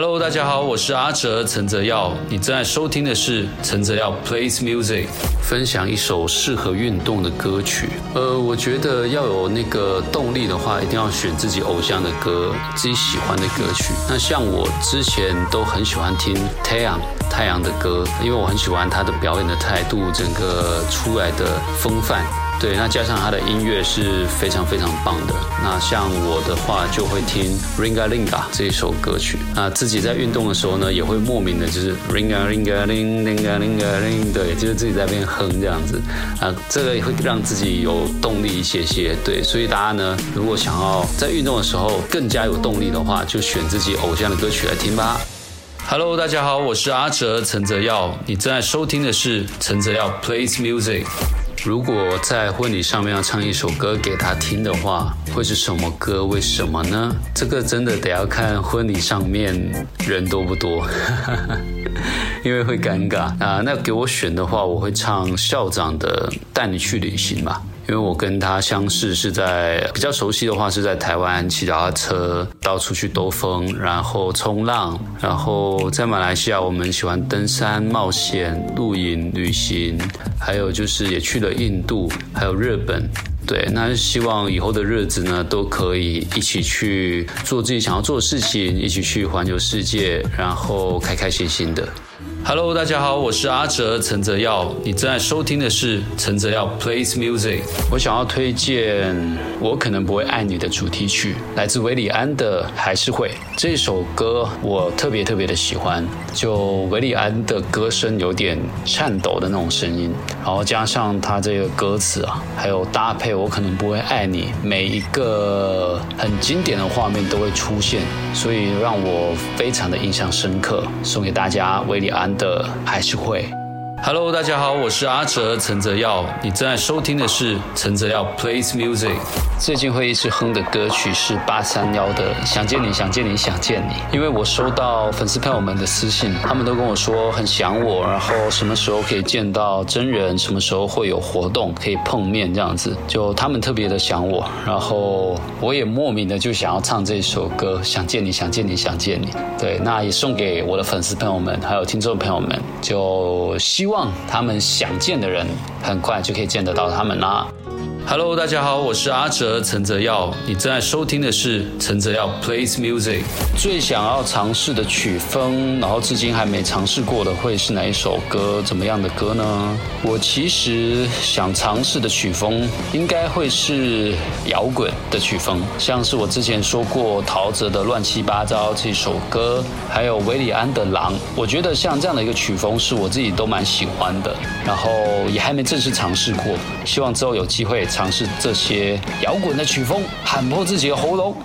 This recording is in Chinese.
Hello， 大家好，我是阿哲陈泽耀，你正在收听的是陈泽耀 Plays Music， 分享一首适合运动的歌曲。我觉得要有那个动力的话，一定要选自己偶像的歌，自己喜欢的歌曲。那像我之前都很喜欢听太阳的歌，因为我很喜欢他的表演的态度，整个出来的风范。对，那加上他的音乐是非常非常棒的。那像我的话就会听 Ringa Linga 这一首歌曲。那自己在运动的时候呢，也会莫名的就是 Ringa Linga Linga Linga Ling， 对，就是自己在那边哼这样子。啊，这个也会让自己有动力一些些。对，所以大家呢，如果想要在运动的时候更加有动力的话，就选自己偶像的歌曲来听吧。Hello， 大家好，我是阿哲陈泽耀，你正在收听的是陈泽耀 Plays Music。如果在婚礼上面要唱一首歌给他听的话，会是什么歌？为什么呢？这个真的得要看婚礼上面人多不多，因为会尴尬啊。那给我选的话，我会唱校长的《带你去旅行》吧。因为我跟他相识是在比较熟悉的话是在台湾骑脚踏车到处去兜风，然后冲浪，然后在马来西亚我们喜欢登山冒险露营旅行，还有就是也去了印度还有日本。对，那希望以后的日子呢，都可以一起去做自己想要做的事情，一起去环游世界，然后开开心心的。Hello， 大家好，我是阿哲陈泽耀，你正在收听的是陈泽耀 Plays Music。我想要推荐《我可能不会爱你》的主题曲，来自韦礼安的《还是会》。这首歌我特别的喜欢，就韦礼安的歌声有点颤抖的那种声音，然后加上他这个歌词啊，还有搭配《我可能不会爱你》，每一个很经典的画面都会出现，所以让我非常的印象深刻。送给大家韦礼安的还是会。Hello， 大家好，我是阿哲陈泽耀，你正在收听的是陈泽耀 Plays Music。最近会一直哼的歌曲是831的《想见你想见你想见你》，因为我收到粉丝朋友们的私信，他们都跟我说很想我，然后什么时候可以见到真人，什么时候会有活动可以碰面这样子，就他们特别的想我，然后我也莫名的就想要唱这首歌《想见你想见你想见你》。对，那也送给我的粉丝朋友们还有听众朋友们，就希望他们想见的人很快就可以见得到他们啦。Hello， 大家好，我是阿哲陈泽耀，你正在收听的是陈泽耀 Plays Music。最想要尝试的曲风，然后至今还没尝试过的会是哪一首歌？怎么样的歌呢？我其实想尝试的曲风应该会是摇滚的曲风，像是我之前说过陶喆的《乱七八糟》这首歌，还有韦礼安的《狼》。我觉得像这样的一个曲风是我自己都蛮喜欢的，然后也还没正式尝试过，希望之后有机会尝试这些摇滚的曲风，喊破自己的喉咙。